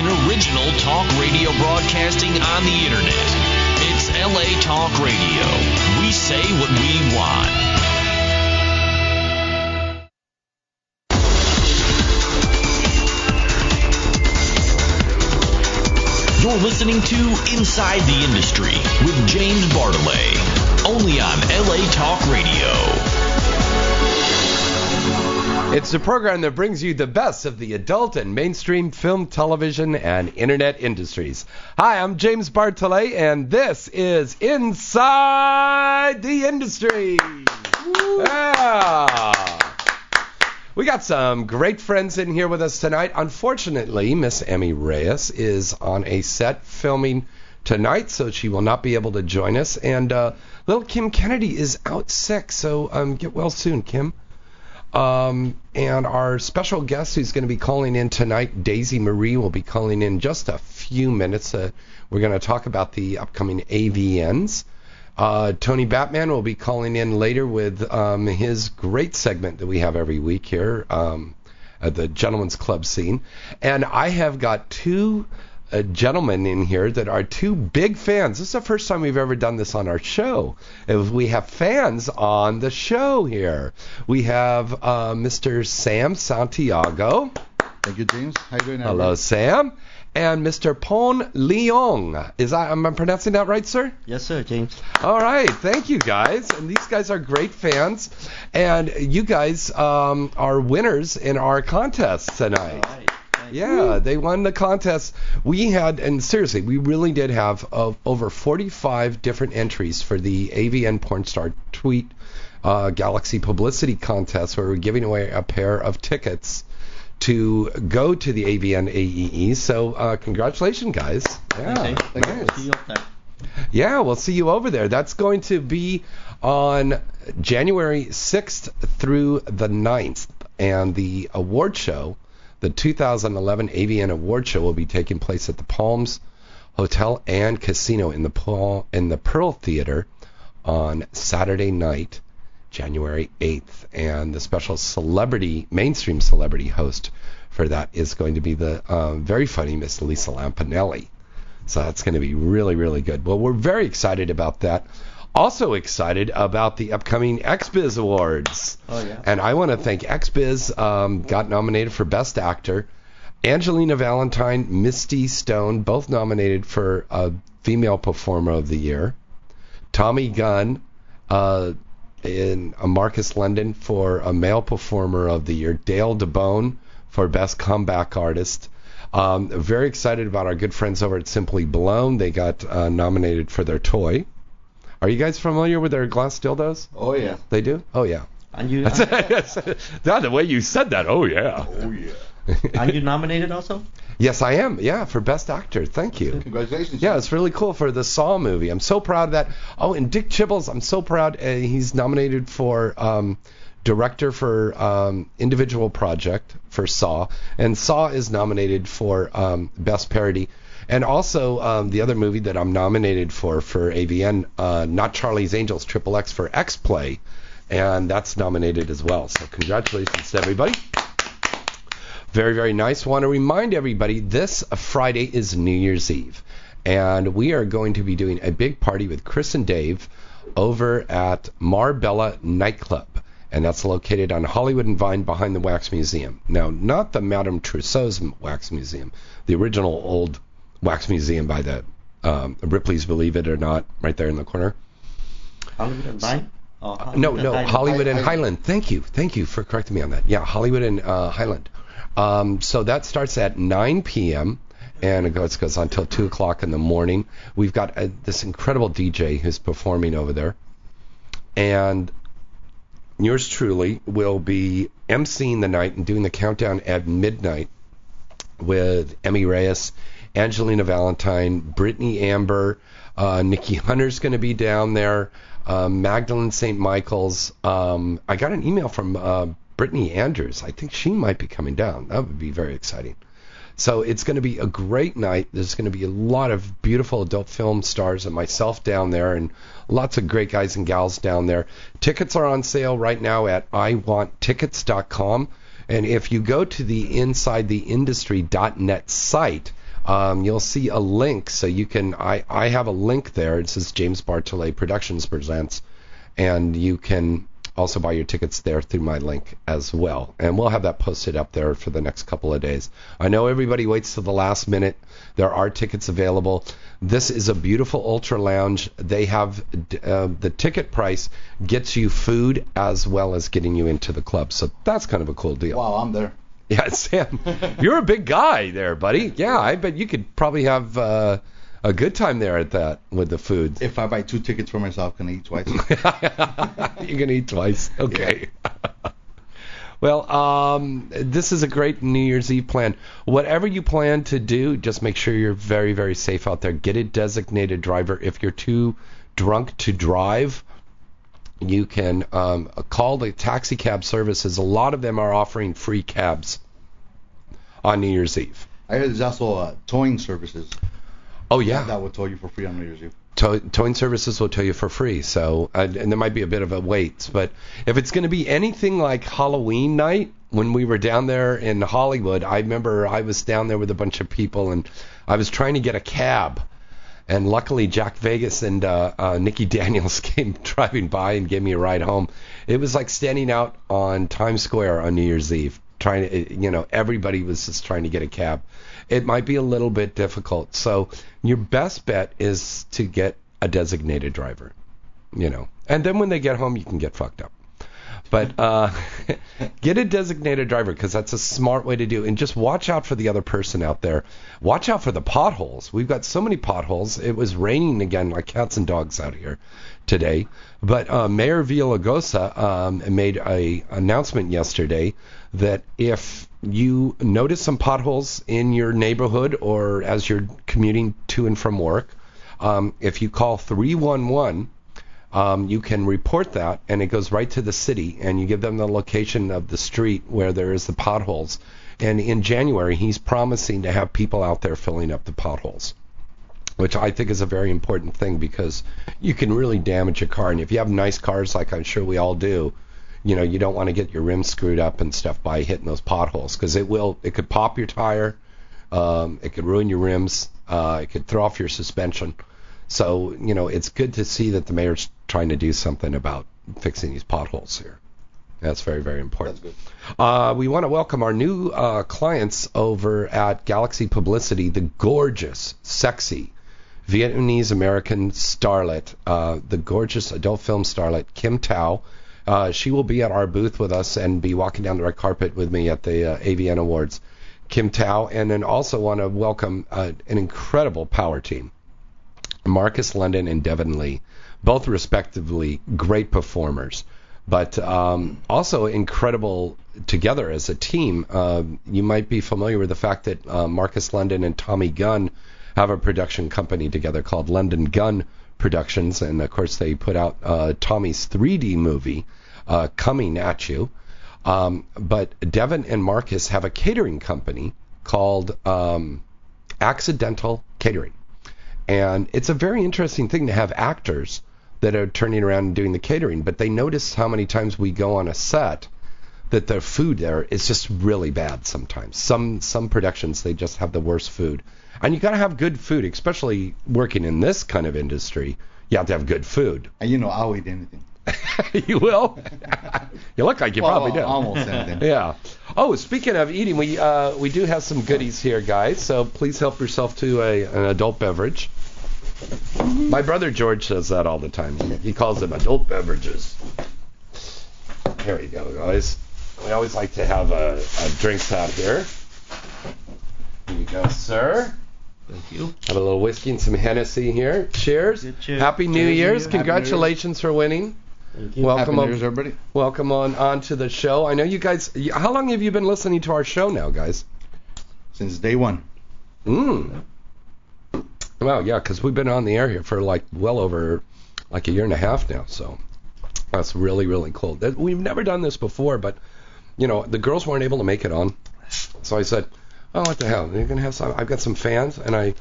an original talk radio broadcasting on the internet. It's LA Talk Radio. We say what we want. You're listening to Inside the Industry with James Bartolet, only on LA Talk Radio. It's a program that brings you the best of the adult and mainstream film, television, and internet industries. Hi, I'm James Bartolet, and this is Inside the Industry. Yeah. We got some great friends in here with us tonight. Unfortunately, Miss Emmy Reyes is on a set filming tonight, so she will not be able to join us. And little Kim Kennedy is out sick, so get well soon, Kim. And our special guest who's going to be calling in tonight, Daisy Marie, will be calling in just a few minutes. We're going to talk about the upcoming AVNs. Tony Batman will be calling in later with his great segment that we have every week here at the Gentlemen's Club scene. And I have got two gentlemen in here that are two big fans. This is the first time we've ever done this on our show. We have fans on the show here. We have Mr. Sam Santiago. Thank you, James. How you doing? Hello, Sam. And Mr. Pon Leong. Am I pronouncing that right, sir? Yes, sir, James. All right. Thank you, guys. And these guys are great fans. And you guys are winners in our contest tonight. All right. Yeah, they won the contest. We had, and seriously, we really did have over 45 different entries for the AVN Pornstar Tweet Galaxy Publicity Contest, where we're giving away a pair of tickets to go to the AVN AEE. So congratulations, guys. Yeah, nice. Yeah, we'll see you over there. That's going to be on January 6th through the 9th, and the award show, the 2011 AVN Awards Show, will be taking place at the Palms Hotel and Casino in the Pearl Theater on Saturday night, January 8th. And the special mainstream celebrity host for that is going to be the very funny Miss Lisa Lampanelli. So that's going to be really, really good. Well, we're very excited about that. Also excited about the upcoming Xbiz Awards. Oh, yeah. And I want to thank Xbiz. Got nominated for Best Actor. Angelina Valentine, Misty Stone, both nominated for Female Performer of the Year. Tommy Gunn and Marcus London for a Male Performer of the Year. Dale DeBone for Best Comeback Artist. Very excited about our good friends over at Simply Blown. They got nominated for their toy. Are you guys familiar with their glass dildos? Oh, yeah. They do? Oh, yeah. And you... That's the way you said that. Oh, yeah. Oh, yeah. Are you nominated also? Yes, I am. Yeah, for Best Actor. Thank you. Congratulations. Yeah, it's really cool for the Saw movie. I'm so proud of that. Oh, and Dick Chibbles, I'm so proud. He's nominated for Director for Individual Project for Saw. And Saw is nominated for Best Parody. And also the other movie that I'm nominated for AVN, Not Charlie's Angels, Triple X for X-Play, and that's nominated as well. So congratulations to everybody. Very, very nice. Want to remind everybody this Friday is New Year's Eve, and we are going to be doing a big party with Chris and Dave over at Marbella Nightclub. And that's located on Hollywood and Vine behind the Wax Museum. Now, not the Madame Tussauds Wax Museum, the original old Wax Museum by the Ripley's, believe it or not, right there in the corner. Hollywood and Vine? Hollywood and Highland. Thank you for correcting me on that. Yeah, Hollywood and Highland. So that starts at 9 p.m. and it goes until 2 o'clock in the morning. We've got this incredible DJ who's performing over there. And yours truly will be emceeing the night and doing the countdown at midnight with Emmy Reyes, Angelina Valentine, Brittany Amber, Nikki Hunter's going to be down there, Magdalene St. Michael's. I got an email from Brittany Andrews. I think she might be coming down. That would be very exciting. So it's going to be a great night. There's going to be a lot of beautiful adult film stars and myself down there and lots of great guys and gals down there. Tickets are on sale right now at iwanttickets.com. And if you go to the InsideTheIndustry.net site, you'll see a link. So you can, I have a link there. It says James Bartolet Productions Presents, and you can also buy your tickets there through my link as well. And we'll have that posted up there for the next couple of days. I know everybody waits till the last minute. There are tickets available. This is a beautiful Ultra Lounge. They have the ticket price gets you food as well as getting you into the club. So that's kind of a cool deal. Wow, I'm there. Yeah, Sam, you're a big guy there, buddy. Yeah, I bet you could probably have a good time there at that with the food. If I buy 2 tickets for myself, can I eat twice? You can eat twice. Okay. Yeah. Well, this is a great New Year's Eve plan. Whatever you plan to do, just make sure you're very, very safe out there. Get a designated driver. If you're too drunk to drive, you can call the taxi cab services. A lot of them are offering free cabs on New Year's Eve. I heard there's also towing services. Oh, yeah. That will tow you for free on New Year's Eve. Towing services will tow you for free. So, and there might be a bit of a wait. But if it's going to be anything like Halloween night, when we were down there in Hollywood, I remember I was down there with a bunch of people, and I was trying to get a cab. And luckily, Jack Vegas and Nikki Daniels came driving by and gave me a ride home. It was like standing out on Times Square on New Year's Eve, trying to, you know, everybody was just trying to get a cab. It might be a little bit difficult. So your best bet is to get a designated driver, you know. And then when they get home, you can get fucked up. But get a designated driver, because that's a smart way to do it. And just watch out for the other person out there. Watch out for the potholes. We've got so many potholes. It was raining again like cats and dogs out here today. But Mayor Villaraigosa made an announcement yesterday that if you notice some potholes in your neighborhood or as you're commuting to and from work, if you call 311... you can report that, and it goes right to the city, and you give them the location of the street where there is the potholes. And in January, he's promising to have people out there filling up the potholes, which I think is a very important thing, because you can really damage a car. And if you have nice cars, like I'm sure we all do, you know, you don't want to get your rims screwed up and stuff by hitting those potholes, because it could pop your tire, it could ruin your rims, it could throw off your suspension. So, you know, it's good to see that the mayor's trying to do something about fixing these potholes here. That's very, very important. That's good. We want to welcome our new clients over at Galaxy Publicity, the gorgeous, sexy Vietnamese-American starlet, the gorgeous adult film starlet, Kim Tao. She will be at our booth with us and be walking down the red carpet with me at the AVN Awards. Kim Tao. And then also want to welcome an incredible power team. Marcus London and Devin Lee, both respectively great performers, but also incredible together as a team. You might be familiar with the fact that Marcus London and Tommy Gunn have a production company together called London Gunn Productions, and of course they put out Tommy's 3D movie, Coming at You. But Devin and Marcus have a catering company called Accidental Catering. And it's a very interesting thing to have actors that are turning around and doing the catering, but they notice how many times we go on a set that the food there is just really bad sometimes. Some productions, they just have the worst food. And you got to have good food, especially working in this kind of industry. You have to have good food. And, you know, I'll eat anything. You will? You look like you probably do. Almost anything. Yeah. Oh, speaking of eating, we do have some goodies here, guys, so please help yourself to an adult beverage. My brother George says that all the time. He calls them adult beverages. Here we go, guys. We always like to have a drinks out here. Here you go, sir. Thank you. Have a little whiskey and some Hennessy here. Cheers. Cheers. Happy New Year's. Congratulations for winning. Thank you. Welcome. Happy New Year's, everybody. Welcome on to the show. I know you guys, how long have you been listening to our show now, guys? Since day one. Well, yeah, because we've been on the air here for well over a year and a half now, so that's really, really cool. We've never done this before, but, you know, the girls weren't able to make it on, so I said, oh, what the hell, you're going to have some, I've got some fans, and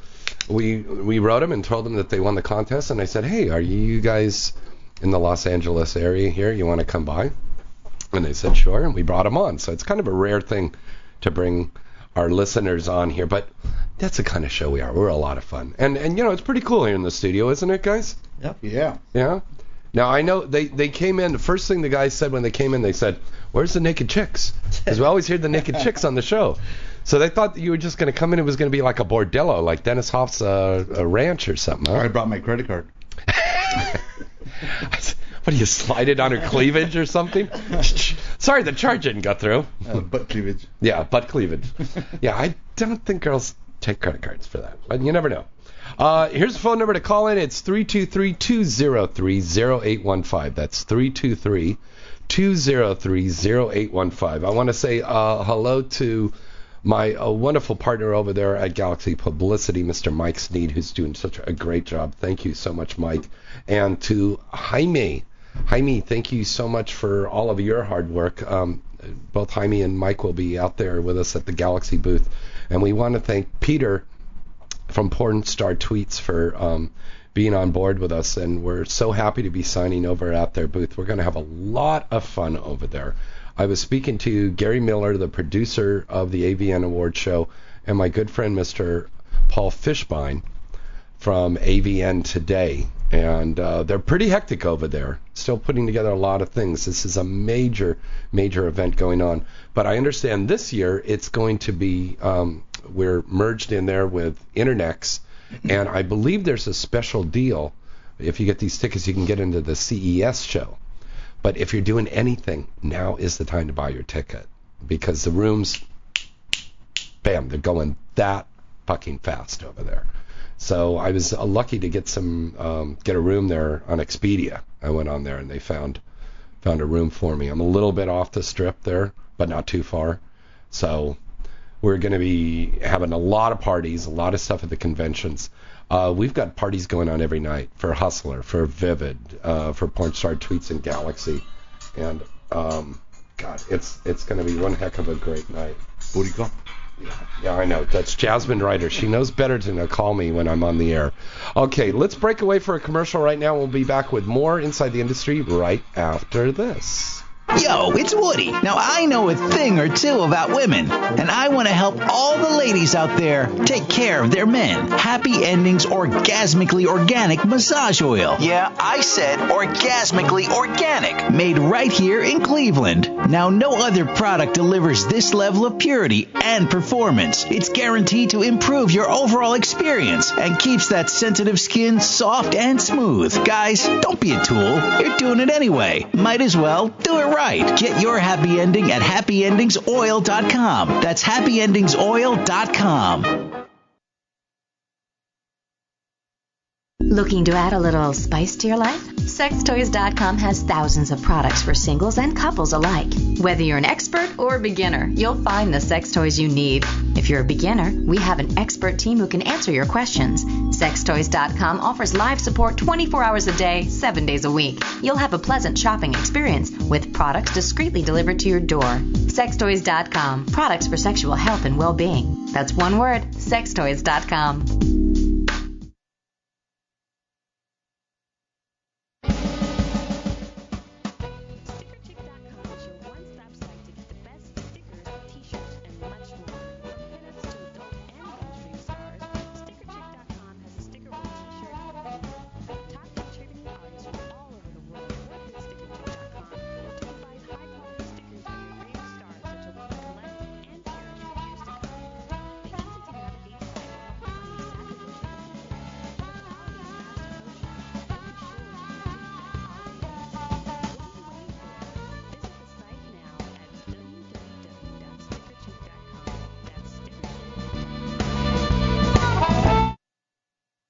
we wrote them and told them that they won the contest, and I said, hey, are you guys in the Los Angeles area here, you want to come by? And they said, sure, and we brought them on, so it's kind of a rare thing to bring our listeners on here. But that's the kind of show we are. We're a lot of fun. And you know, it's pretty cool here in the studio, isn't it, guys? Yep. Yeah. Yeah. Now, I know they came in, the first thing the guys said when they came in, they said, where's the naked chicks? Because we always hear the naked chicks on the show. So they thought that you were just going to come in, it was going to be like a bordello, like Dennis Hoff's a ranch or something. Huh? I brought my credit card. What, do you slide it on her cleavage or something? Sorry, the charge didn't go through. Butt cleavage. Yeah, butt cleavage. Yeah, I don't think girls take credit cards for that, but you never know. Here's the phone number to call in. It's 323-203-0815. That's 323-203-0815. I want to say hello to my wonderful partner over there at Galaxy Publicity, Mr. Mike Sneed, who's doing such a great job. Thank you so much, Mike. And to Jaime. Jaime, thank you so much for all of your hard work. Both Jaime and Mike will be out there with us at the Galaxy booth. And we want to thank Peter from Pornstar Tweets for being on board with us, and we're so happy to be signing over at their booth. We're going to have a lot of fun over there. I was speaking to Gary Miller, the producer of the AVN Awards Show, and my good friend Mr. Paul Fishbein from AVN today, and they're pretty hectic over there, still putting together a lot of things. This is a major, major event going on, but I understand this year it's going to be... we're merged in there with Internex, and I believe there's a special deal. If you get these tickets, you can get into the CES show. But if you're doing anything, now is the time to buy your ticket, because the rooms, bam, they're going that fucking fast over there. So I was lucky to get some get a room there on Expedia. I went on there and they found a room for me. I'm a little bit off the strip there, but not too far. So we're going to be having a lot of parties, a lot of stuff at the conventions. We've got parties going on every night for Hustler, for Vivid, for Pornstar Tweets and Galaxy. And, God, it's going to be one heck of a great night. Booty call? Yeah, I know. That's Jasmine Ryder. She knows better than to call me when I'm on the air. Okay, let's break away for a commercial right now. We'll be back with more Inside the Industry right after this. Yo, it's Woody. Now, I know a thing or two about women, and I want to help all the ladies out there take care of their men. Happy Endings Orgasmically Organic Massage Oil. Yeah, I said Orgasmically Organic, made right here in Cleveland. Now, no other product delivers this level of purity and performance. It's guaranteed to improve your overall experience and keeps that sensitive skin soft and smooth. Guys, don't be a tool. You're doing it anyway. Might as well do it right. Get your happy ending at happyendingsoil.com. That's happyendingsoil.com. Looking to add a little spice to your life? Sextoys.com has thousands of products for singles and couples alike. Whether you're an expert or a beginner, you'll find the sex toys you need. If you're a beginner, we have an expert team who can answer your questions. Sextoys.com offers live support 24 hours a day, 7 days a week. You'll have a pleasant shopping experience with products discreetly delivered to your door. Sextoys.com, products for sexual health and well-being. That's one word, Sextoys.com.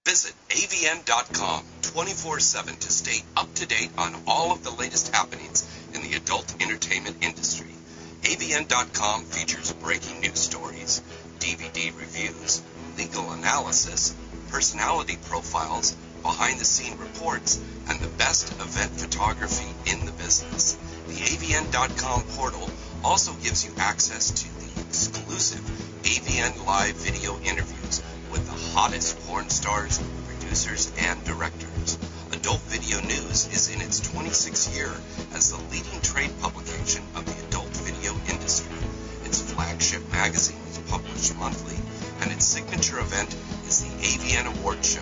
Visit AVN.com 24/7 to stay up to date on all of the latest happenings in the adult entertainment industry. AVN.com features breaking news stories, DVD reviews, legal analysis, personality profiles, behind-the-scene reports, and the best event photography in the business. The AVN.com portal also gives you access to the exclusive AVN Live video interviews with the hottest porn stars, producers, and directors. Adult Video News is in its 26th year as the leading trade publication of the adult video industry. Its flagship magazine is published monthly, and its signature event is the AVN Awards Show,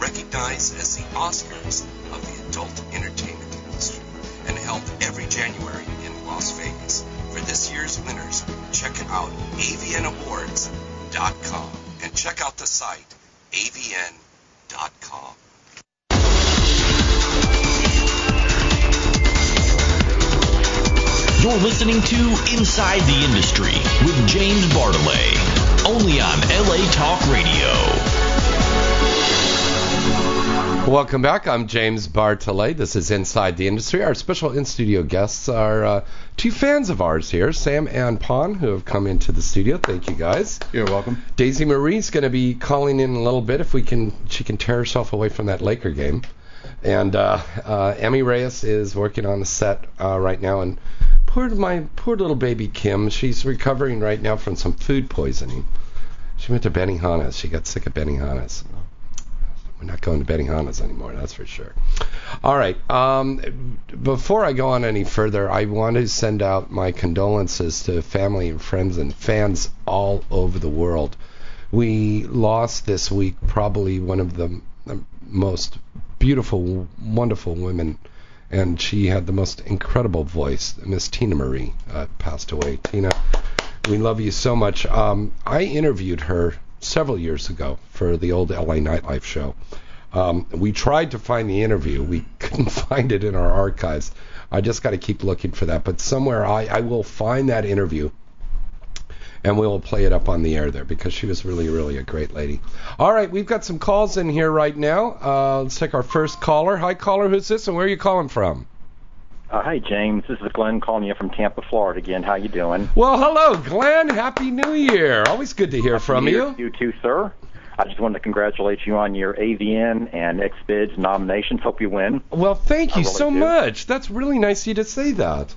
recognized as the Oscars of the adult entertainment industry, and held every January in Las Vegas. For this year's winners, check out avnawards.com and check out the site avn.com. You're listening to Inside the Industry with James Bartolet, only on LA Talk Radio. Welcome back. I'm James Bartolet. This is Inside the Industry. Our special in-studio guests are two fans of ours here, Sam and Pon, who have come into the studio. Thank you, guys. You're welcome. Daisy Marie's going to be calling in a little bit if she can tear herself away from that Laker game. And Emmy Reyes is working on the set right now, and my poor little baby Kim, she's recovering right now from some food poisoning. She went to Benihana's. She got sick of Benihana's. We're not going to Benihana's anymore, that's for sure. All right. Before I go on any further, I want to send out my condolences to family and friends and fans all over the world. We lost this week probably one of the most beautiful, wonderful women. And she had the most incredible voice. Miss Tina Marie passed away. Tina, we love you so much. I interviewed her several years ago for the old LA Nightlife show. We tried to find the interview. We couldn't find it in our archives. I just got to keep looking for that. But somewhere I will find that interview, and we'll play it up on the air there, because she was really, really a great lady. All right, we've got some calls in here right now. Let's take our first caller. Hi, caller. Who's this, and where are you calling from? Hi, James. This is Glenn calling you from Tampa, Florida again. How you doing? Well, hello, Glenn. Happy New Year. Always good to hear from you. You too, sir. I just wanted to congratulate you on your AVN and Xbiz nominations. Hope you win. Well, thank you so much. That's really nice of you to say that.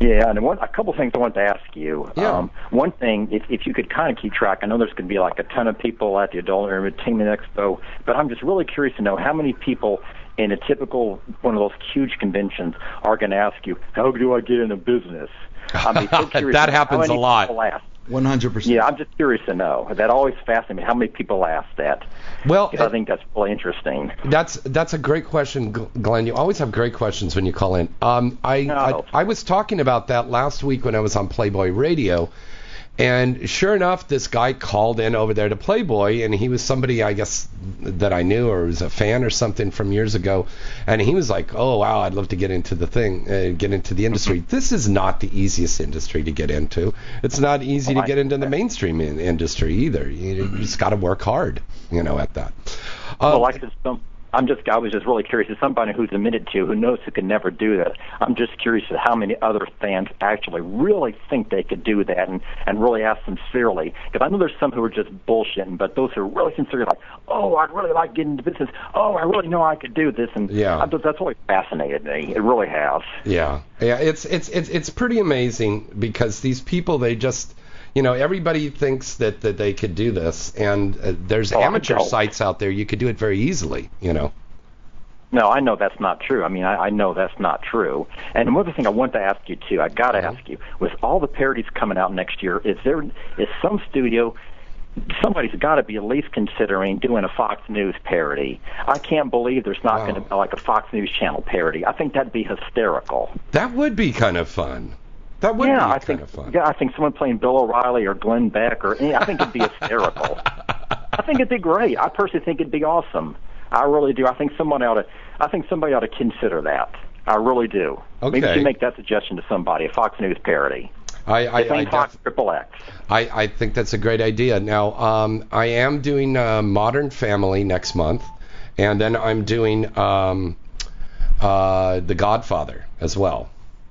Yeah, and a couple things I wanted to ask you. Yeah. One thing, if you could kind of keep track, I know there's going to be like a ton of people at the Adult Entertainment Expo, but I'm just really curious to know how many people in a typical one of those huge conventions are going to ask you, how do I get into business? I'm so curious. That happens a lot. 100%. Yeah, I'm just curious to know. That always fascinates me. How many people ask that? Well, I think that's really interesting. That's a great question, Glenn. You always have great questions when you call in. I was talking about that last week when I was on Playboy Radio, and sure enough, this guy called in over there to Playboy, and he was somebody, I guess, that I knew or was a fan or something from years ago, and he was like, oh, wow, I'd love to get into the thing, get into the industry. This is not the easiest industry to get into. It's not easy to get into the mainstream industry either. You just got to work hard, at that. I was just really curious. As somebody who's admitted to, who knows who could never do that, I'm just curious at how many other fans actually really think they could do that and really ask sincerely. Because I know there's some who are just bullshitting, but those who are really sincere are like, oh, I'd really like getting into business. Oh, I really know I could do this. And yeah. That's always fascinated me. It really has. Yeah. Yeah. It's pretty amazing, because these people, they just... everybody thinks that they could do this, and there's amateur sites out there. You could do it very easily, No, I know that's not true. I mean, I know that's not true. And another thing I wanted to ask you, too, I got to ask you, with all the parodies coming out next year, is some studio... Somebody's got to be at least considering doing a Fox News parody. I can't believe there's not going to be like a Fox News Channel parody. I think that'd be hysterical. That would be kind of fun. That would be kind of fun. Yeah, I think someone playing Bill O'Reilly or Glenn Beck I think it'd be hysterical. I think it'd be great. I personally think it'd be awesome. I really do. I think somebody ought to consider that. I really do. Okay. Maybe you can make that suggestion to somebody, a Fox News parody. Triple X. I think that's a great idea. Now, I am doing Modern Family next month, and then I'm doing The Godfather as well.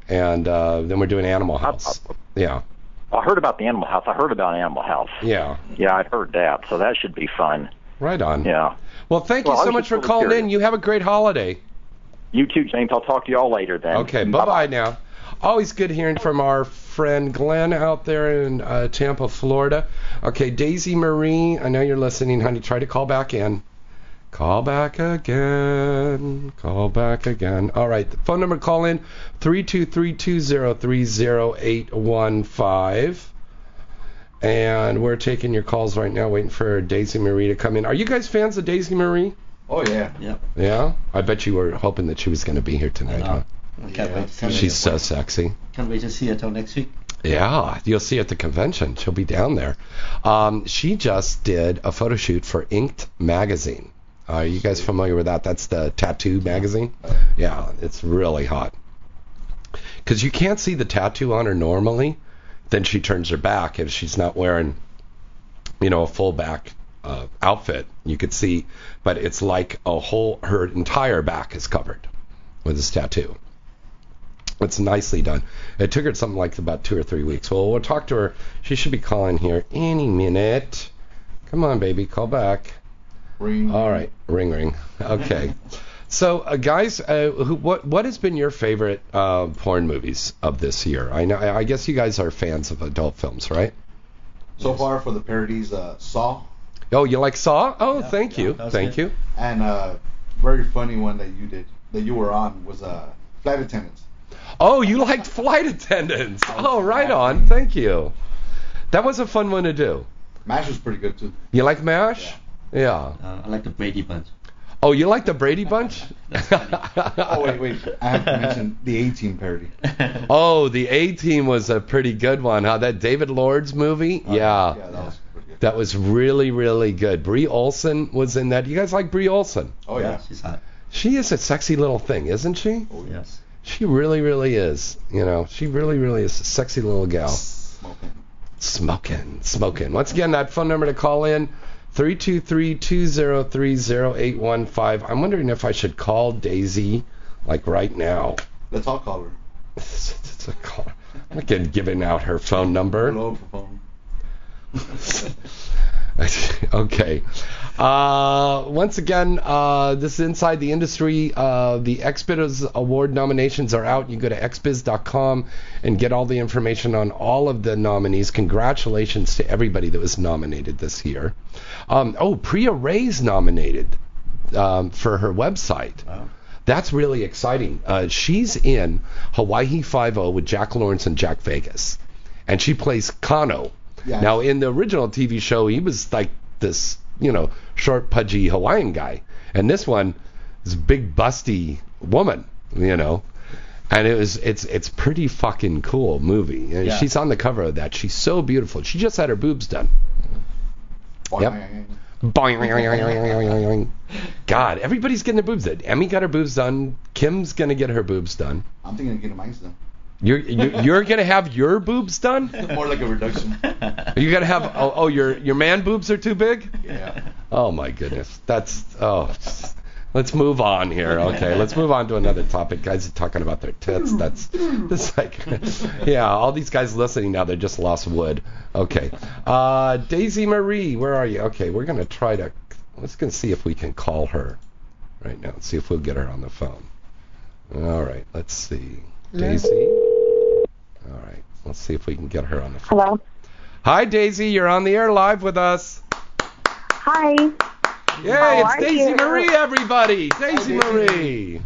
And then we're doing Animal House. Yeah. I heard about the Animal House. Yeah. Yeah, I've heard that. So that should be fun. Right on. Yeah. Well, thank you so much for calling in. You have a great holiday. You too, James. I'll talk to you all later then. Okay. Bye-bye now. Always good hearing from our friend Glenn out there in Tampa, Florida. Okay, Daisy Marie, I know you're listening, honey. Try to call back in. Call back again. All right, the phone number to call in, 323-203-0815. And we're taking your calls right now, waiting for Daisy Marie to come in. Are you guys fans of Daisy Marie? Oh, yeah. Yeah? Yeah? I bet you were hoping that she was going to be here tonight, huh? I can't wait to see her. She's so sexy. Can't wait to see her till next week. Yeah, you'll see at the convention. She'll be down there. She just did a photo shoot for Inked Magazine. Are you guys familiar with that? That's the tattoo magazine. Yeah, it's really hot. Because you can't see the tattoo on her normally. Then she turns her back. If she's not wearing, you know, a full back outfit, you could see. But it's like a whole, her entire back is covered with this tattoo. It's nicely done. It took her something like about 2 or 3 weeks. Well, we'll talk to her. She should be calling here any minute. Come on, baby. Call back. Ring. All right. Ring, ring. Okay. So, guys, what has been your favorite porn movies of this year? I know. I guess you guys are fans of adult films, right? So yes. Far for the parodies, Saw. Oh, you like Saw? Oh, yeah, thank you. Thank you. And very funny one that you did, that you were on, was Flight Attendants. Oh, you liked Flight Attendants. Oh, right on. Thank you. That was a fun one to do. MASH was pretty good, too. You like MASH? Yeah. I like the Brady Bunch. Oh, you like the Brady Bunch? That's funny. Oh, wait. I have to mention the A-Team parody. Oh, the A-Team was a pretty good one, huh? That David Lord's movie? Yeah. Yeah, that was pretty good. That was really, really good. Brie Olson was in that. You guys like Brie Olson? Oh, yeah. She's hot. She is a sexy little thing, isn't she? Oh, yes. She really, really is. You know, she really, really is a sexy little gal. Smoking. Once again, that phone number to call in, 323-203-0815. I'm wondering if I should call Daisy, like, right now. Let's all call her. It's a call. I'm not giving out her phone number. Hello, phone. Okay. Once again, this is Inside the Industry. The Xbiz Award nominations are out. You go to xbiz.com and get all the information on all of the nominees. Congratulations to everybody that was nominated this year. Priya Ray's nominated for her website. Wow. That's really exciting. She's in Hawaii Five-0 with Jack Lawrence and Jack Vegas, and she plays Kano. Yeah. Now, in the original TV show, he was like this, you know, short, pudgy Hawaiian guy. And this one is a big, busty woman, you know. And it's pretty fucking cool movie. And she's on the cover of that. She's so beautiful. She just had her boobs done. Boing. Yep. Boing. God, everybody's getting their boobs done. Emmy got her boobs done. Kim's going to get her boobs done. I'm thinking of getting mine done. You're gonna have your boobs done? More like a reduction. You're gonna have your man boobs are too big? Yeah. Oh my goodness. Let's move on here. Okay, let's move on to another topic. Guys are talking about their tits. That's like, yeah. All these guys listening now, they just lost wood. Okay. Daisy Marie, where are you? Okay, we're gonna let's gonna see if we can call her right now. See if we'll get her on the phone. All right. Let's see. Daisy. All right. Let's see if we can get her on the phone. Hello. Hi, Daisy. You're on the air live with us. Hi. Yay, it's Daisy Marie, everybody. Daisy Marie.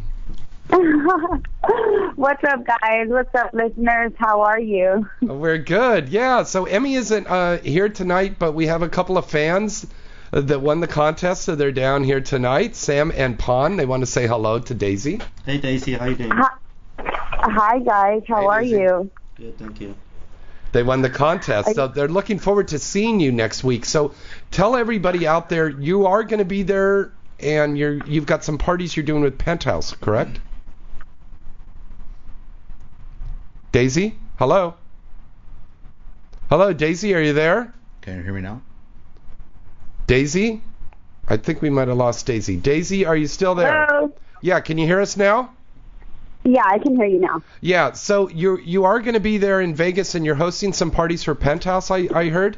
What's up, guys? What's up, listeners? How are you? We're good. Yeah. So Emmy isn't here tonight, but we have a couple of fans that won the contest, so they're down here tonight. Sam and Pon, they want to say hello to Daisy. Hey, Daisy. How are you doing? Hi, guys. How are you? Good, thank you. They won the contest, so they're looking forward to seeing you next week. So tell everybody out there, you are going to be there, and you've got some parties you're doing with Penthouse, correct? Daisy? Hello? Hello, Daisy, are you there? Can you hear me now? Daisy? I think we might have lost Daisy. Daisy, are you still there? Hello? Yeah, can you hear us now? Yeah, I can hear you now. Yeah, so you are going to be there in Vegas, and you're hosting some parties for Penthouse, I heard?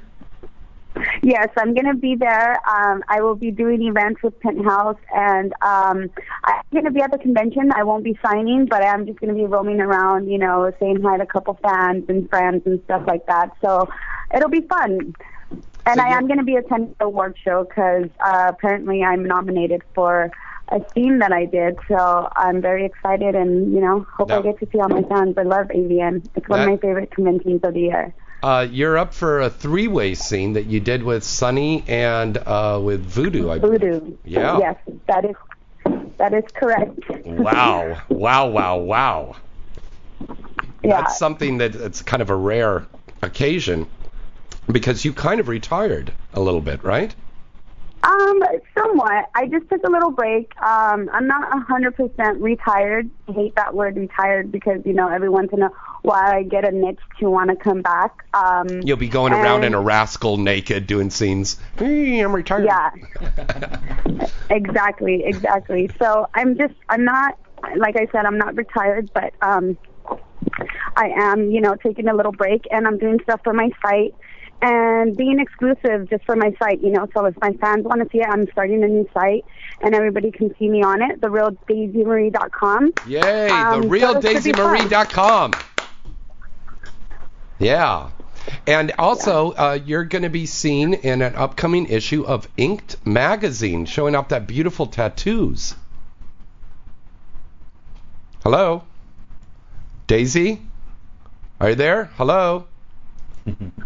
Yes, I'm going to be there. I will be doing events with Penthouse, and I'm going to be at the convention. I won't be signing, but I'm just going to be roaming around, you know, saying hi to a couple fans and friends and stuff like that. So it'll be fun. And I am going to be attending the award show because apparently I'm nominated for a theme that I did, so I'm very excited and, you know, hope I get to see all my fans. I love AVN. It's one of my favorite conventions of the year. You're up for a three-way scene that you did with Sunny and with Voodoo, I believe. Voodoo. Yeah. Yes, that is correct. Wow. Wow, wow, wow. Yeah. That's something that's kind of a rare occasion because you kind of retired a little bit, right? Somewhat. I just took a little break. I'm not 100% retired. I hate that word retired because, you know, every once in a while I get a niche to want to come back. You'll be going around in a rascal naked doing scenes. Hey, I'm retired. Yeah. Exactly. So I'm not retired, but I am, you know, taking a little break and I'm doing stuff for my site. And being exclusive just for my site, you know, so if my fans want to see it, I'm starting a new site, and everybody can see me on it, TheRealDaisyMarie.com. Yay, TheRealDaisyMarie.com. Yeah. And also, you're going to be seen in an upcoming issue of Inked Magazine, showing off that beautiful tattoos. Hello? Daisy? Are you there? Hello?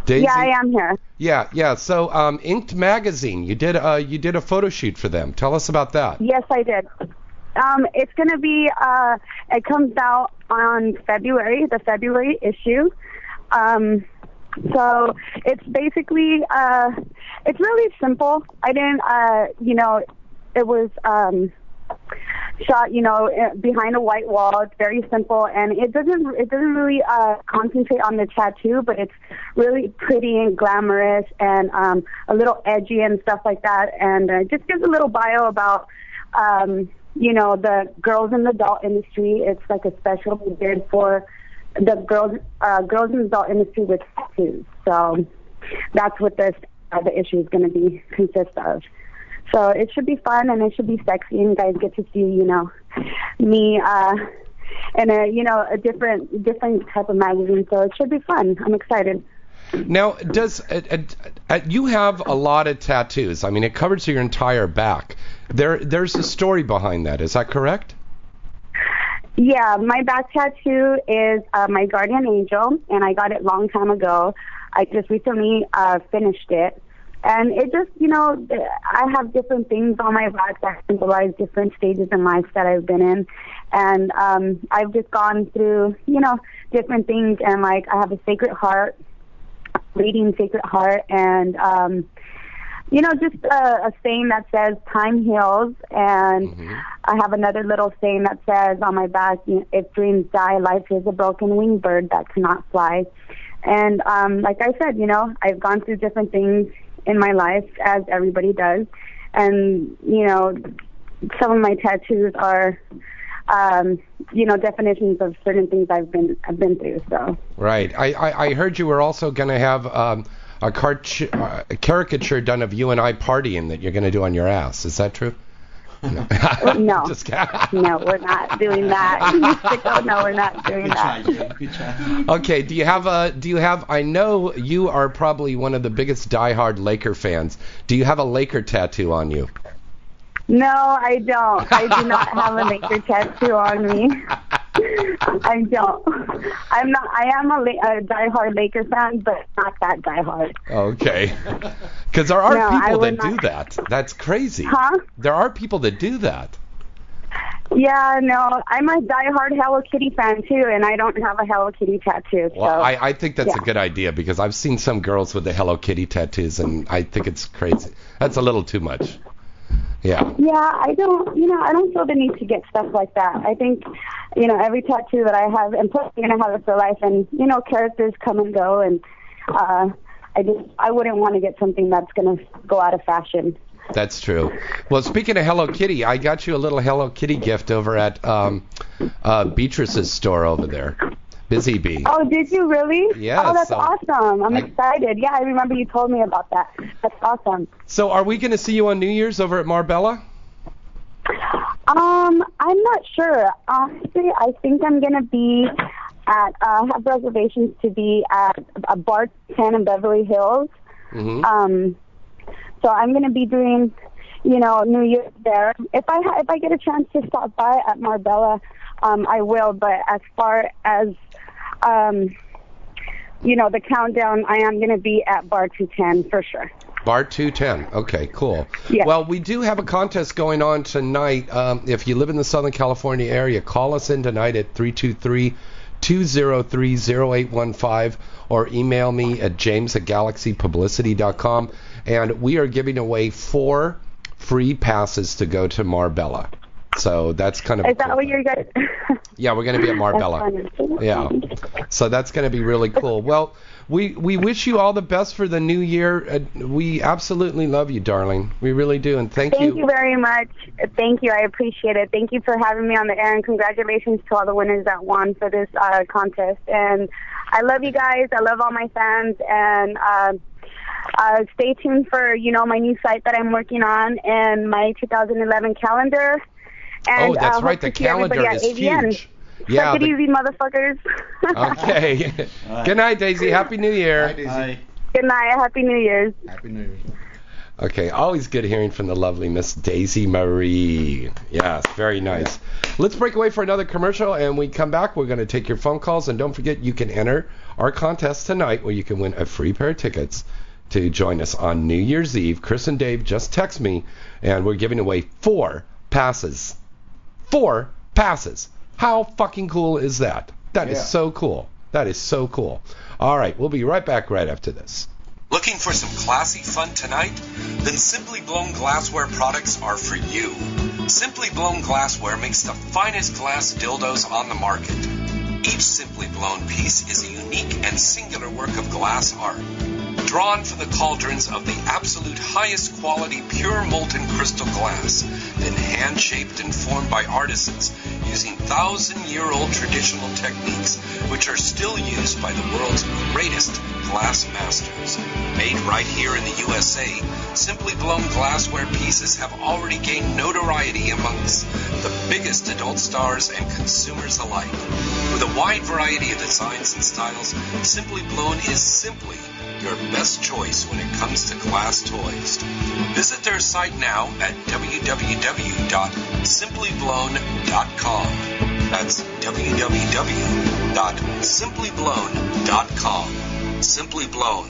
Daisy? Yeah, I am here. Yeah. So, Inked Magazine, you did a photo shoot for them. Tell us about that. Yes, I did. It's going to be it comes out on February, the February issue. So it's basically it's really simple. I didn't it was shot, you know, behind a white wall. It's very simple, and it doesn't really concentrate on the tattoo, but it's really pretty and glamorous and a little edgy and stuff like that. And just gives a little bio about, you know, the girls in the adult industry. It's like a special we did for the girls in the adult industry with tattoos. So that's what this the issue is going to be consist of. So it should be fun and it should be sexy, and you guys get to see, you know, me in a, you know, a different type of magazine. So it should be fun. I'm excited. Now, does you have a lot of tattoos? I mean, it covers your entire back. There's a story behind that. Is that correct? Yeah, my back tattoo is my guardian angel, and I got it a long time ago. I just recently finished it. And it just, you know, I have different things on my back that symbolize different stages in life that I've been in. And I've just gone through, you know, different things. And, like, I have a Sacred Heart, reading Sacred Heart. And, you know, just a saying that says, time heals. And I have another little saying that says on my back, if dreams die, life is a broken winged bird that cannot fly. And like I said, you know, I've gone through different things in my life, as everybody does, and you know, some of my tattoos are, you know, definitions of certain things I've been through. So right, I heard you were also going to have a caricature done of you and I partying that you're going to do on your ass. Is that true? No. No, we're not doing that. No, we're not doing that. Good try. Okay, do you have I know you are probably one of the biggest diehard Laker fans. Do you have a Laker tattoo on you? No, I don't. I do not have a Laker tattoo on me. I don't. I'm not. I am a diehard Lakers fan, but not that diehard. Okay. Because there are people that do that. That's crazy. Huh? There are people that do that. Yeah, no. I'm a diehard Hello Kitty fan, too, and I don't have a Hello Kitty tattoo. So, well, I think that's a good idea, because I've seen some girls with the Hello Kitty tattoos, and I think it's crazy. That's a little too much. Yeah. Yeah, I don't feel the need to get stuff like that. I think, you know, every tattoo that I have, and plus I'm going to have it for life, and, you know, characters come and go, and I wouldn't want to get something that's going to go out of fashion. That's true. Well, speaking of Hello Kitty, I got you a little Hello Kitty gift over at Beatrice's store over there. Busy Bee. Oh, did you really? Yeah. Oh, that's awesome. I'm excited. Yeah, I remember you told me about that. That's awesome. So are we going to see you on New Year's over at Marbella? I'm not sure. Honestly, I think I'm going to be at, have reservations to be at a Bar 210 in Beverly Hills. Mm-hmm. So I'm going to be doing, you know, New Year's there. If I get a chance to stop by at Marbella, I will, but as far as you know, the countdown, I am going to be at Bar 210 for sure. Bar 210. Okay, cool. Yeah. Well, we do have a contest going on tonight. If you live in the Southern California area, call us in tonight at 323-203-0815 or email me at james@galaxypublicity.com. And we are giving away 4 free passes to go to Marbella. So that's kind of... Is that what you're going to... Yeah, we're going to be at Marbella. Yeah. So that's going to be really cool. Well, we wish you all the best for the new year. We absolutely love you, darling. We really do. And thank you. Thank you very much. Thank you. I appreciate it. Thank you for having me on the air. And congratulations to all the winners that won for this contest. And I love you guys. I love all my fans. And... stay tuned for, you know, my new site that I'm working on and my 2011 calendar. And, oh, that's right. The calendar is huge. Yeah. Take it easy, motherfuckers. Okay. Right. Good night, Daisy. Happy New Year. Bye, Daisy. Bye. Good night. Happy New Year's. Happy New Year's. Okay. Always good hearing from the lovely Miss Daisy Marie. Yes. Very nice. Yeah. Let's break away for another commercial, and we come back. We're going to take your phone calls, and don't forget you can enter our contest tonight where you can win a free pair of tickets to join us on New Year's Eve. Chris and Dave just text me, and we're giving away 4 passes. 4 passes. How fucking cool is that? That is so cool. That is so cool. All right, we'll be right back right after this. Looking for some classy fun tonight? Then Simply Blown Glassware products are for you. Simply Blown Glassware makes the finest glass dildos on the market. Each Simply Blown piece is a unique and singular work of glass art, drawn from the cauldrons of the absolute highest quality pure molten crystal glass, then hand-shaped and formed by artisans using thousand-year-old traditional techniques which are still used by the world's greatest glass masters. Made right here in the USA, Simply Blown Glassware pieces have already gained notoriety amongst the biggest adult stars and consumers alike. With a wide variety of designs and styles, Simply Blown is simply your best choice when it comes to glass toys. Visit their site now at www.simplyblown.com. That's www.simplyblown.com. Simply Blown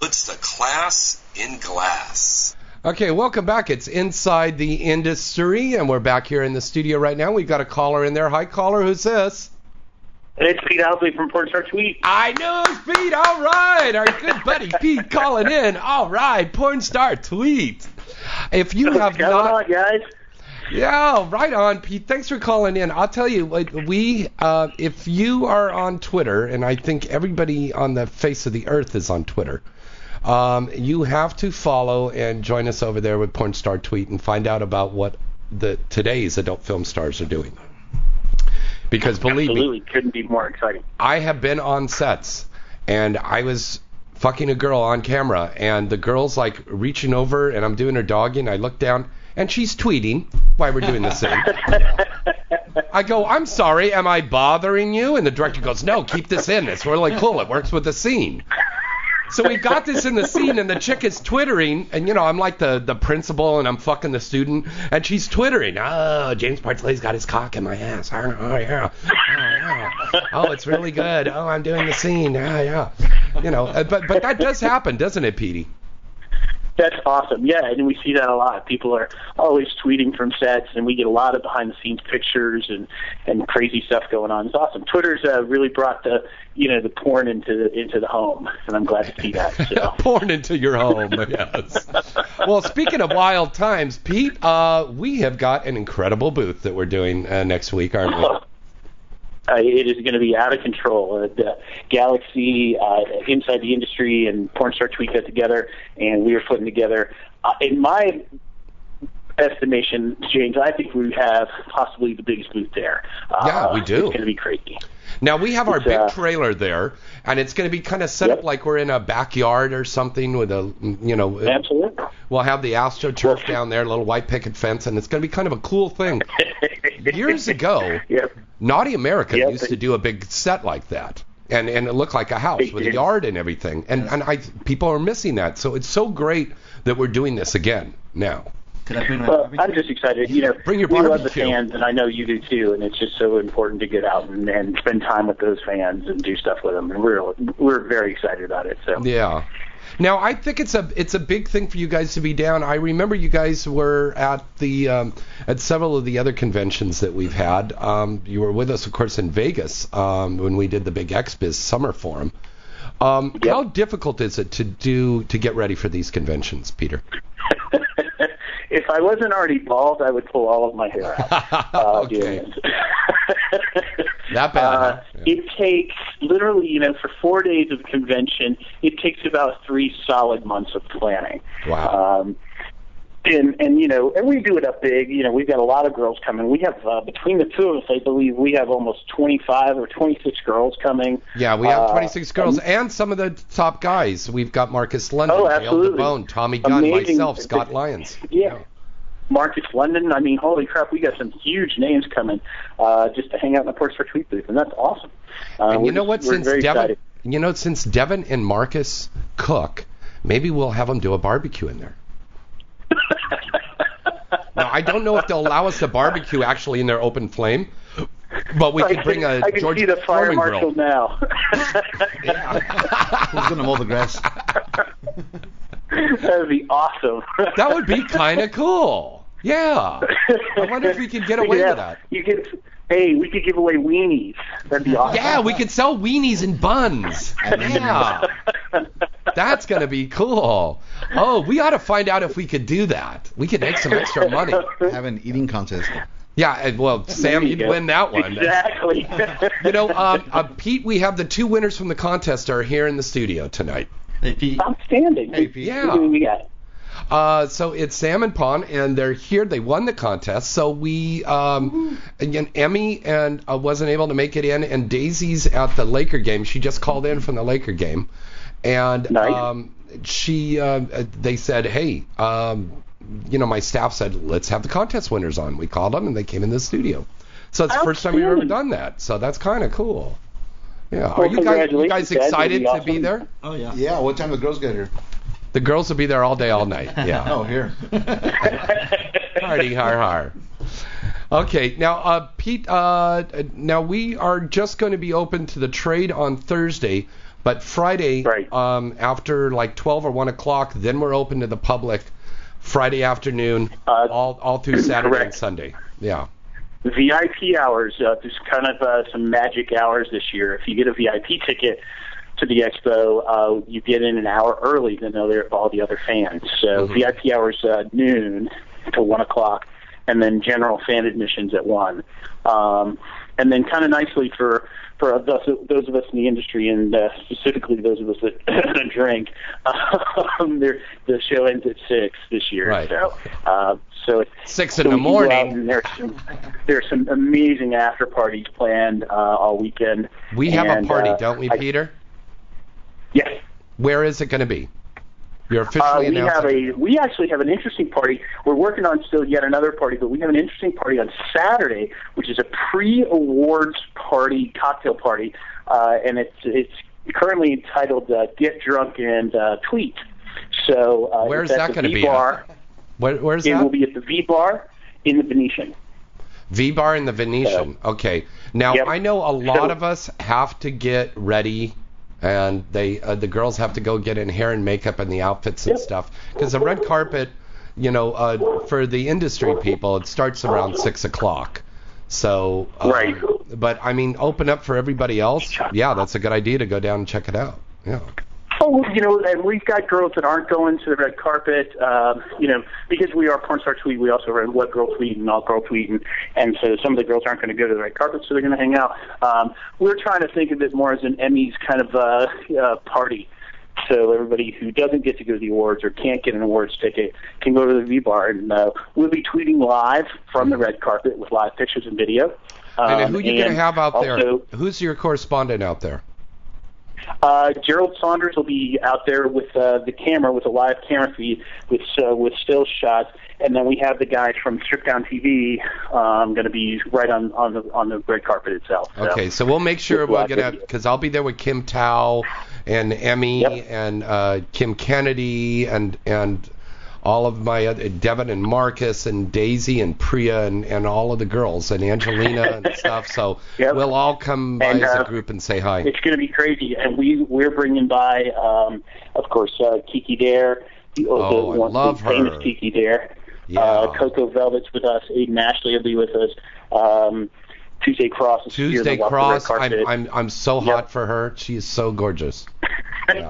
puts the class in glass. Okay, welcome back. It's Inside the Industry, and we're back here in the studio right now. We've got a caller in there. Hi, caller. Who's this? It's Pete Housley from Pornstar Tweet. I know it's Pete. All right. Our good buddy Pete calling in. All right. Pornstar Tweet. If you have not... guys? Yeah, right on, Pete. Thanks for calling in. I'll tell you, if you are on Twitter, and I think everybody on the face of the earth is on Twitter, you have to follow and join us over there with Pornstar Tweet and find out about what today's adult film stars are doing. Because believe me, couldn't be more exciting. I have been on sets, and I was fucking a girl on camera, and the girl's like reaching over, and I'm doing her doggy, and I look down, and she's tweeting while we're doing this thing. I go, I'm sorry, am I bothering you? And the director goes, no, keep this in. It's really cool. It works with the scene. So we got this in the scene, and the chick is twittering, and, you know, I'm like the principal, and I'm fucking the student, and she's twittering, oh, James Bartolet's got his cock in my ass, oh, yeah, oh, yeah, oh, it's really good, oh, I'm doing the scene, oh, yeah, you know, but that does happen, doesn't it, Petey? That's awesome, yeah, and we see that a lot. People are always tweeting from sets, and we get a lot of behind-the-scenes pictures and crazy stuff going on. It's awesome. Twitter's really brought the, you know, the porn into the home, and I'm glad to see that. So. Porn into your home, yes. Well, speaking of wild times, Pete, we have got an incredible booth that we're doing next week, aren't we? It is going to be out of control. The Galaxy, Inside the Industry, and Pornstar Tweet got together, and we are putting together, in my estimation, James, I think we have possibly the biggest booth there. Yeah, we do. It's going to be crazy. Now, we have our big trailer there, and it's going to be kind of set up like we're in a backyard or something with a, you know. Absolutely. We'll have the AstroTurf down there, a little white picket fence, and it's going to be kind of a cool thing. Years ago, Naughty America used to do a big set like that, and it looked like a house with a yard and everything. And people are missing that, so it's so great that we're doing this again now. Could I bring my barbecue? I'm just excited. You know, bring your barbecue. We love the fans, and I know you do too. And it's just so important to get out and spend time with those fans and do stuff with them. And we're very excited about it. So yeah. Now I think it's a big thing for you guys to be down. I remember you guys were at the at several of the other conventions that we've had. You were with us, of course, in Vegas when we did the big Xbiz Summer Forum. Yep. How difficult is it to get ready for these conventions, Peter? If I wasn't already bald, I would pull all of my hair out. Okay. Not bad. Yeah. It takes literally, for 4 days of convention, it takes about 3 solid months of planning. Wow. And we do it up big. We've got a lot of girls coming. We have between the two of us, I believe we have almost 25 or 26 girls coming. Yeah, we have 26 girls and some of the top guys. We've got Marcus London, Dale DeBone, Tommy Gunn, myself, Scott Lyons. Yeah. Marcus London. I mean, holy crap, we got some huge names coming just to hang out in the Pornstar Tweet booth, and that's awesome. And you know what? Since Devin and Marcus cook, maybe we'll have them do a barbecue in there. Now, I don't know if they'll allow us to barbecue actually in their open flame, but we could bring a George Foreman grill. I can see the fire marshal now. Who's going to mow the grass? That would be awesome. That would be kind of cool. Yeah. I wonder if we could get away with that. We could give away weenies. That'd be awesome. Yeah, we could sell weenies and buns. Yeah. That's going to be cool. Oh, we ought to find out if we could do that. We could make some extra money. Have an eating contest. Yeah, well, Sam, you'd win that one. Exactly. Pete, we have the 2 winners from the contest are here in the studio tonight. Hey, Pete. Outstanding. Hey, Pete. Yeah. What do we got? So it's Sam and Pon, and they're here. They won the contest. So we, again, Emmy and wasn't able to make it in, and Daisy's at the Laker game. She just called in from the Laker game. And nice. They said, hey, my staff said, let's have the contest winners on. We called them, and they came in the studio. So it's the first time we've ever done that. So that's kind of cool. Yeah. Well, are you guys excited to be there? Oh, yeah. Yeah, what time do the girls get here? The girls will be there all day, all night. Yeah. Oh, here. Party, har, har. Okay, now, Pete, now we are just going to be open to the trade on Thursday. But Friday, right. After like 12 or 1 o'clock, then we're open to the public Friday afternoon, all through Saturday correct. And Sunday. Yeah. VIP hours. There's kind of some magic hours this year. If you get a VIP ticket to the expo, you get in an hour early than all the other fans. So mm-hmm. VIP hours noon to 1 o'clock, and then general fan admissions at 1. And then kind of nicely for those of us in the industry, and specifically those of us that drink, the show ends at 6 this year. Right. So it's 6 in the morning. There's some amazing after parties planned all weekend. We have a party, don't we, Peter? Yes. Where is it going to be? You're officially announcing. We actually have an interesting party. We're working on still yet another party, but we have an interesting party on Saturday, which is a pre-awards party, cocktail party, and it's currently entitled "Get Drunk and Tweet." So where's that going to be? Where's that? It will be at the V Bar in the Venetian. V Bar in the Venetian. Okay. Now I know a lot of us have to get ready. And they, the girls have to go get in hair and makeup and the outfits and stuff. Because the red carpet, for the industry people, it starts around 6 o'clock. So, right. But, open up for everybody else. Yeah, that's a good idea to go down and check it out. Yeah. Oh, and we've got girls that aren't going to the red carpet, because we are Pornstar Tweet, we also run What Girl Tweet and All Girl Tweet, and so some of the girls aren't going to go to the red carpet, so they're going to hang out. We're trying to think of it more as an Emmys kind of party, so everybody who doesn't get to go to the awards or can't get an awards ticket can go to the V-Bar, and we'll be tweeting live from the red carpet with live pictures and video. And who are you going to have out also, there? Who's your correspondent out there? Gerald Saunders will be out there with the camera, with a live camera feed, with still shots, and then we have the guys from Strip Down TV going to be right on the red carpet itself. So. Okay, so we'll make sure we're going to, because I'll be there with Kim Tao and Emmy and Kim Kennedy and all of my Devin and Marcus and Daisy and Priya and all of the girls and Angelina and stuff. So yep. We'll all come by as a group and say hi. It's going to be crazy. And we're bringing by, of course, Kiki Dare. I love her. Famous Kiki Dare. Yeah. Coco Velvet's with us. Aiden Ashley will be with us. Tuesday Cross. I'm so hot for her. She is so gorgeous. Yeah.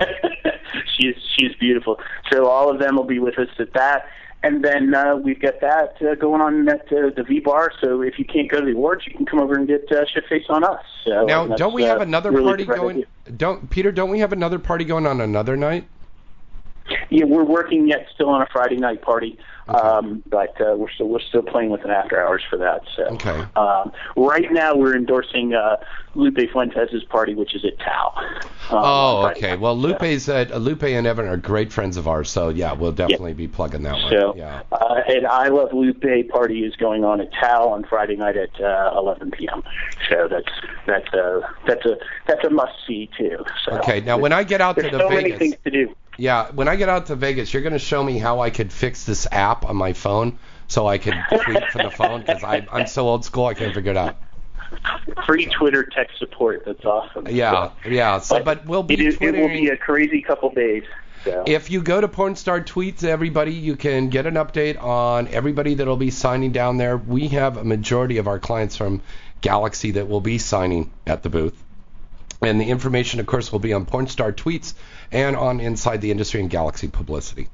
She's beautiful. So all of them will be with us at that. And then we've got that going on at the V-Bar. So if you can't go to the awards, you can come over and get Shit Face on Us. So now, don't we have another party going? Don't we have another party going on another night? Yeah, we're working yet still on a Friday night party, okay. but we're still playing with an after hours for that. So okay. Right now we're endorsing Lupe Fuentes' party, which is at Tao. Okay. Well, Lupe and Evan are great friends of ours, so yeah, we'll definitely be plugging that one. So, yeah. And I Love Lupe party is going on at Tao on Friday night at 11 p.m. So that's a must see too. So, okay. Now when I get out to Vegas, there's so many things to do. Yeah, when I get out to Vegas, you're going to show me how I could fix this app on my phone so I could tweet from the phone because I'm so old school I can't figure it out. Free Twitter tech support. That's awesome. Yeah, so, yeah. So, but we'll be it will be a crazy couple days. So. If you go to Pornstar Tweets, everybody, you can get an update on everybody that will be signing down there. We have a majority of our clients from Galaxy that will be signing at the booth. And the information, of course, will be on Pornstar Tweets and on Inside the Industry and Galaxy Publicity.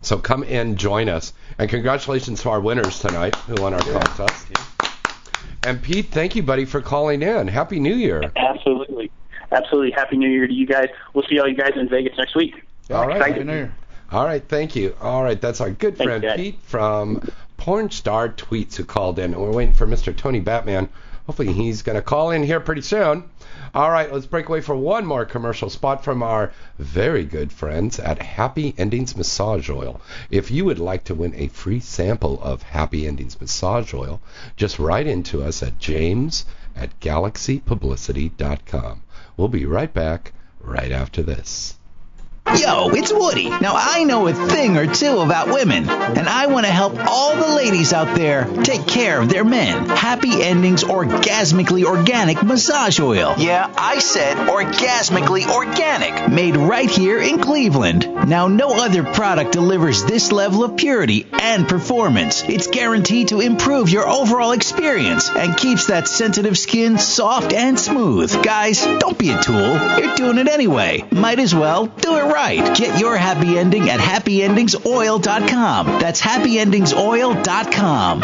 So come in, join us. And congratulations to our winners tonight who won our contest. Yeah. And Pete, thank you, buddy, for calling in. Happy New Year. Absolutely. Absolutely. Happy New Year to you guys. We'll see all you guys in Vegas next week. All right. Happy New Year. All right. Thank you. All right. That's our good friend Pete from Pornstar Tweets who called in. And we're waiting for Mr. Tony Batman. Hopefully he's going to call in here pretty soon. All right, let's break away for one more commercial spot from our very good friends at Happy Endings Massage Oil. If you would like to win a free sample of Happy Endings Massage Oil, just write in to us at james@galaxypublicity.com. We'll be right back right after this. Yo, it's Woody. Now, I know a thing or two about women, and I want to help all the ladies out there take care of their men. Happy Endings Orgasmically Organic Massage Oil. Yeah, I said Orgasmically Organic, made right here in Cleveland. Now, no other product delivers this level of purity and performance. It's guaranteed to improve your overall experience and keeps that sensitive skin soft and smooth. Guys, don't be a tool. You're doing it anyway. Might as well do it right. Get your happy ending at happyendingsoil.com. That's happyendingsoil.com.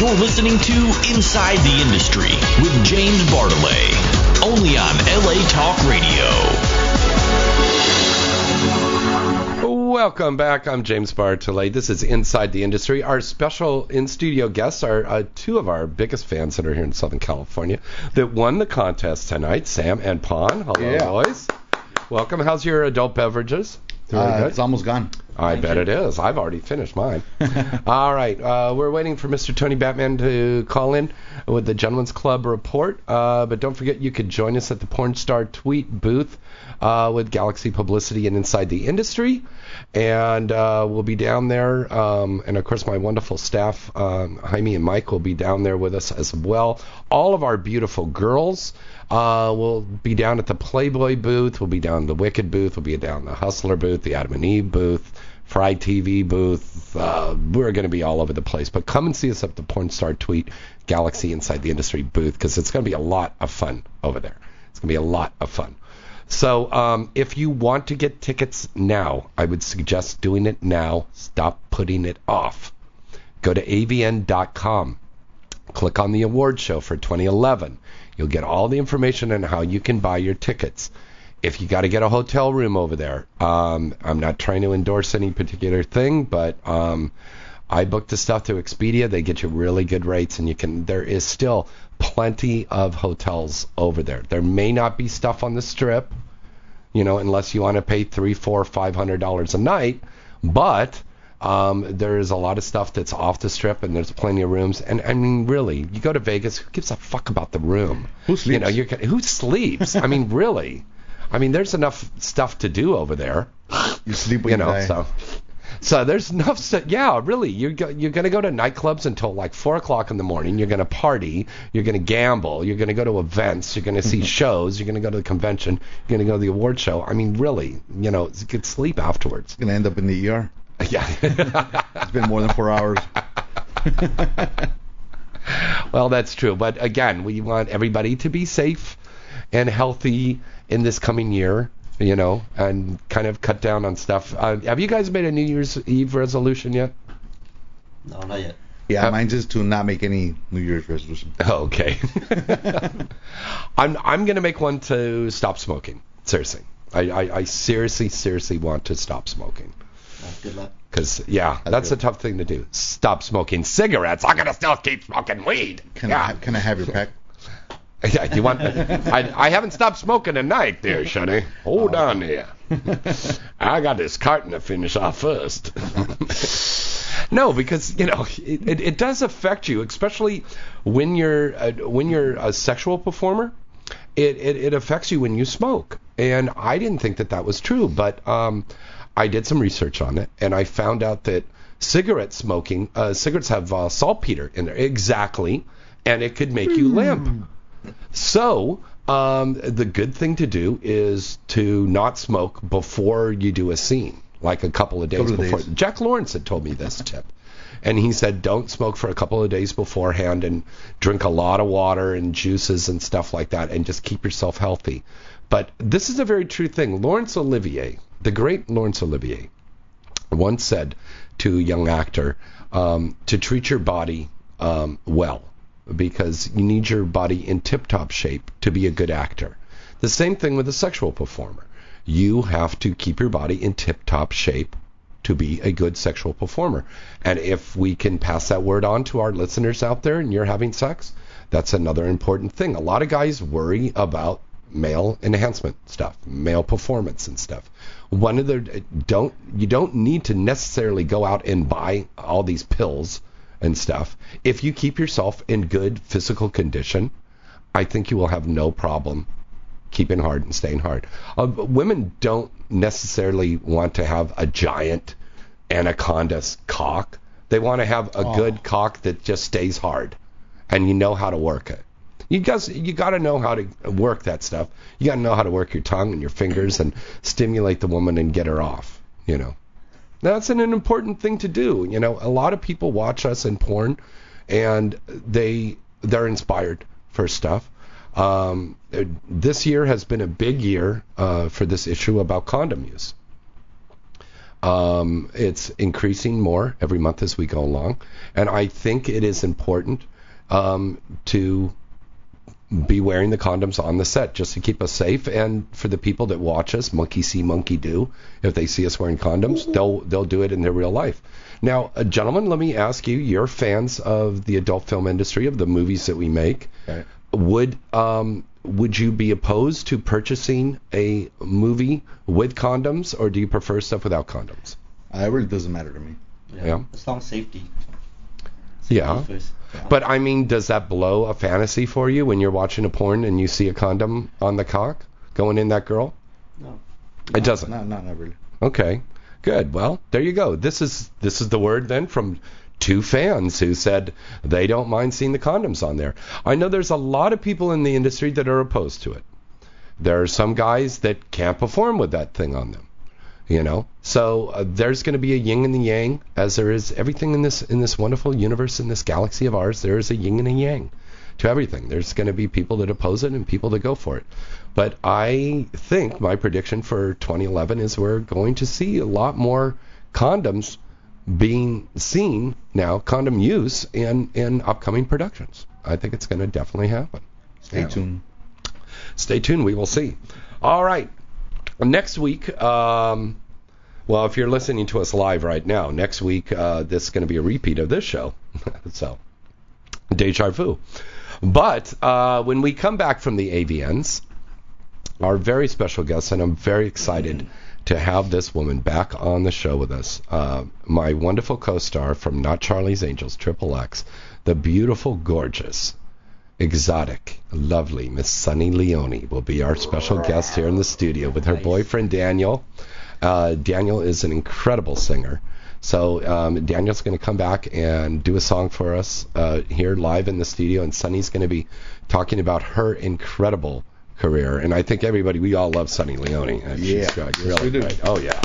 You're listening to Inside the Industry with James Bartolet, only on LA Talk Radio. Welcome back. I'm James Bartolet. This is Inside the Industry. Our special in-studio guests are two of our biggest fans that are here in Southern California that won the contest tonight, Sam and Pon. Hello, boys. Welcome. How's your adult beverages? It's almost gone. I bet it is. I've already finished mine. All right. We're waiting for Mr. Tony Batman to call in with the Gentleman's Club report. But don't forget, you could join us at the Pornstar Tweet booth with Galaxy Publicity and Inside the Industry. And we'll be down there. And, of course, my wonderful staff, Jaime and Mike, will be down there with us as well. All of our beautiful girls will be down at the Playboy booth. We'll be down at the Wicked booth. We'll be down at the Hustler booth, the Adam and Eve booth, Fry TV booth. We're going to be all over the place. But come and see us at the Pornstar Tweet Galaxy Inside the Industry booth because it's going to be a lot of fun over there. It's going to be a lot of fun. So if you want to get tickets now, I would suggest doing it now. Stop putting it off. Go to avn.com. Click on the award show for 2011. You'll get all the information on how you can buy your tickets. If you got to get a hotel room over there, I'm not trying to endorse any particular thing, but I booked the stuff through Expedia. They get you really good rates, and you can. There is still plenty of hotels over there. There may not be stuff on the strip, unless you want to pay $300, $400, $500 a night, but There is a lot of stuff that's off the strip, and there's plenty of rooms. And I mean, really, you go to Vegas, who gives a fuck about the room? Who sleeps? You know, who sleeps? I mean, really? I mean, there's enough stuff to do over there. You sleep when you know, so there's enough stuff. Yeah, really, you're going to go to nightclubs until like 4 o'clock in the morning. You're going to party. You're going to gamble. You're going to go to events. You're going to see shows. You're going to go to the convention. You're going to go to the award show. I mean, really, you know, good sleep afterwards. You're going to end up in the ER. Yeah. It's been more than 4 hours. Well, that's true. But again, we want everybody to be safe and healthy in this coming year, you know, and kind of cut down on stuff. Have you guys made a New Year's Eve resolution yet? No, not yet. Yeah, mine's just to not make any New Year's resolution. Okay. I'm going to make one to stop smoking. Seriously. I seriously want to stop smoking. Good luck. Because, yeah, that's a tough thing to do. Stop smoking cigarettes. I'm going to still keep smoking weed. Can I have your pack? Yeah, you want? I haven't stopped smoking at night there, Shunny. Hold on here. I got this carton to finish off first. No, because, you know, it does affect you, especially when you're a sexual performer. It affects you when you smoke. And I didn't think that was true, but... I did some research on it, and I found out that cigarettes have saltpeter in there. Exactly. And it could make you limp. So the good thing to do is to not smoke before you do a scene, like a couple of days before. Jack Lawrence had told me this tip. And he said, don't smoke for a couple of days beforehand and drink a lot of water and juices and stuff like that and just keep yourself healthy. But this is a very true thing. The great Laurence Olivier once said to a young actor to treat your body well, because you need your body in tip-top shape to be a good actor. The same thing with a sexual performer. You have to keep your body in tip-top shape to be a good sexual performer. And if we can pass that word on to our listeners out there and you're having sex, that's another important thing. A lot of guys worry about male enhancement stuff, male performance and stuff. You don't need to necessarily go out and buy all these pills and stuff. If you keep yourself in good physical condition, I think you will have no problem keeping hard and staying hard. Women don't necessarily want to have a giant anaconda's cock. They want to have a good cock that just stays hard, and you know how to work it. You got to know how to work that stuff. You got to know how to work your tongue and your fingers and stimulate the woman and get her off, you know. That's an important thing to do, you know. A lot of people watch us in porn, and they're inspired for stuff. This year has been a big year for this issue about condom use. It's increasing more every month as we go along, and I think it is important to be wearing the condoms on the set just to keep us safe. And for the people that watch us, monkey see, monkey do. If they see us wearing condoms, they'll do it in their real life. Now, gentlemen, let me ask you, you're fans of the adult film industry, of the movies that we make. Right. Would you be opposed to purchasing a movie with condoms, or do you prefer stuff without condoms? It really doesn't matter to me. Yeah. As long as safety. Yeah. First. But, I mean, does that blow a fantasy for you when you're watching a porn and you see a condom on the cock going in that girl? No. It doesn't? No, not really. Okay. Good. Well, there you go. This is the word, then, from two fans who said they don't mind seeing the condoms on there. I know there's a lot of people in the industry that are opposed to it. There are some guys that can't perform with that thing on them, you know. So there's going to be a yin and a yang, as there is everything in this wonderful universe, in this galaxy of ours. There is a yin and a yang to everything. There's going to be people that oppose it and people that go for it. But I think my prediction for 2011 is we're going to see a lot more condoms being seen now, condom use in upcoming productions. I think it's going to definitely happen. Stay tuned. Stay tuned. We will see. All right. Next week, well, if you're listening to us live right now, next week, this is going to be a repeat of this show. So, deja vu. But when we come back from the AVNs, our very special guest, and I'm very excited to have this woman back on the show with us. My wonderful co-star from Not Charlie's Angels, Triple X, the beautiful, gorgeous, exotic, lovely Miss Sunny Leone will be our special guest here in the studio with her boyfriend, Daniel. Daniel is an incredible singer. So Daniel's going to come back and do a song for us here live in the studio, and Sunny's going to be talking about her incredible career. And I think everybody, we all love Sunny Leone. Yes, we do. Oh, yeah.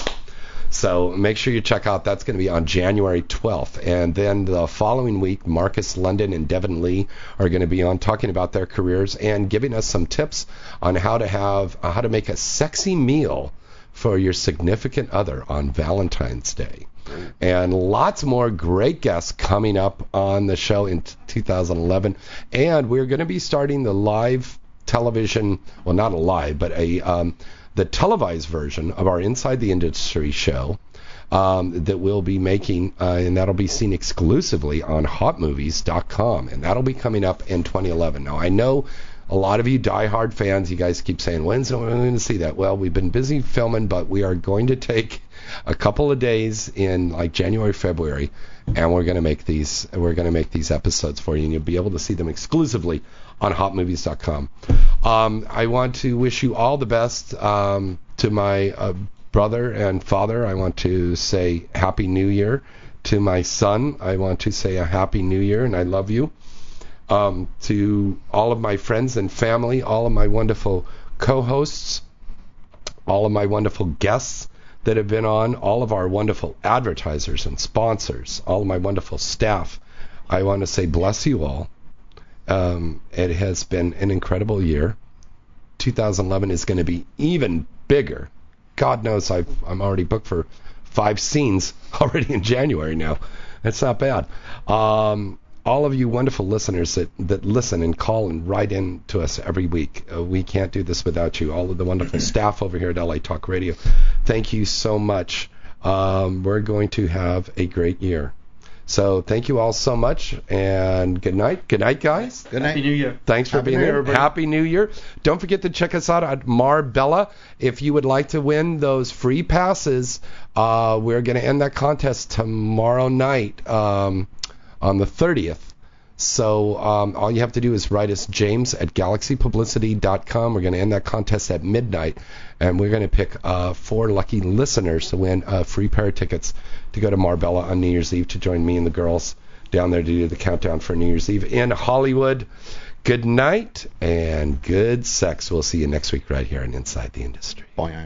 So make sure you check out. That's going to be on January 12th. And then the following week, Marcus London and Devin Lee are going to be on talking about their careers and giving us some tips on how to make a sexy meal for your significant other on Valentine's Day. And lots more great guests coming up on the show in 2011. And we're going to be starting the live television, well, not a live, but the televised version of our Inside the Industry show that we'll be making, and that'll be seen exclusively on hotmovies.com. And that'll be coming up in 2011. Now, I know a lot of you diehard fans, you guys keep saying, when's we going to see that? Well, we've been busy filming, but we are going to take a couple of days in like January, February, and we're going to make these episodes for you, and you'll be able to see them exclusively on hotmovies.com. I want to wish you all the best. To my brother and father, I want to say Happy New Year. To my son, I want to say a Happy New Year, and I love you. To all of my friends and family, all of my wonderful co-hosts, all of my wonderful guests that have been on, all of our wonderful advertisers and sponsors, all of my wonderful staff, I want to say bless you all. It has been an incredible year. 2011 is going to be even bigger. God knows I'm already booked for 5 scenes already in January now. That's not bad. All of you wonderful listeners that listen and call and write in to us every week. We can't do this without you. All of the wonderful staff over here at LA Talk Radio, thank you so much. We're going to have a great year. So thank you all so much, and good night. Good night, guys. Good night. Happy New Year. Thanks for being here. Happy New Year. Don't forget to check us out at Marbella. If you would like to win those free passes, we're going to end that contest tomorrow night. On the 30th. So all you have to do is write us james@galaxypublicity.com. We're going to end that contest at midnight, and we're going to pick 4 lucky listeners to win a free pair of tickets to go to Marbella on New Year's Eve to join me and the girls down there to do the countdown for New Year's Eve in Hollywood. Good night and good sex. We'll see you next week right here on Inside the Industry. Bye.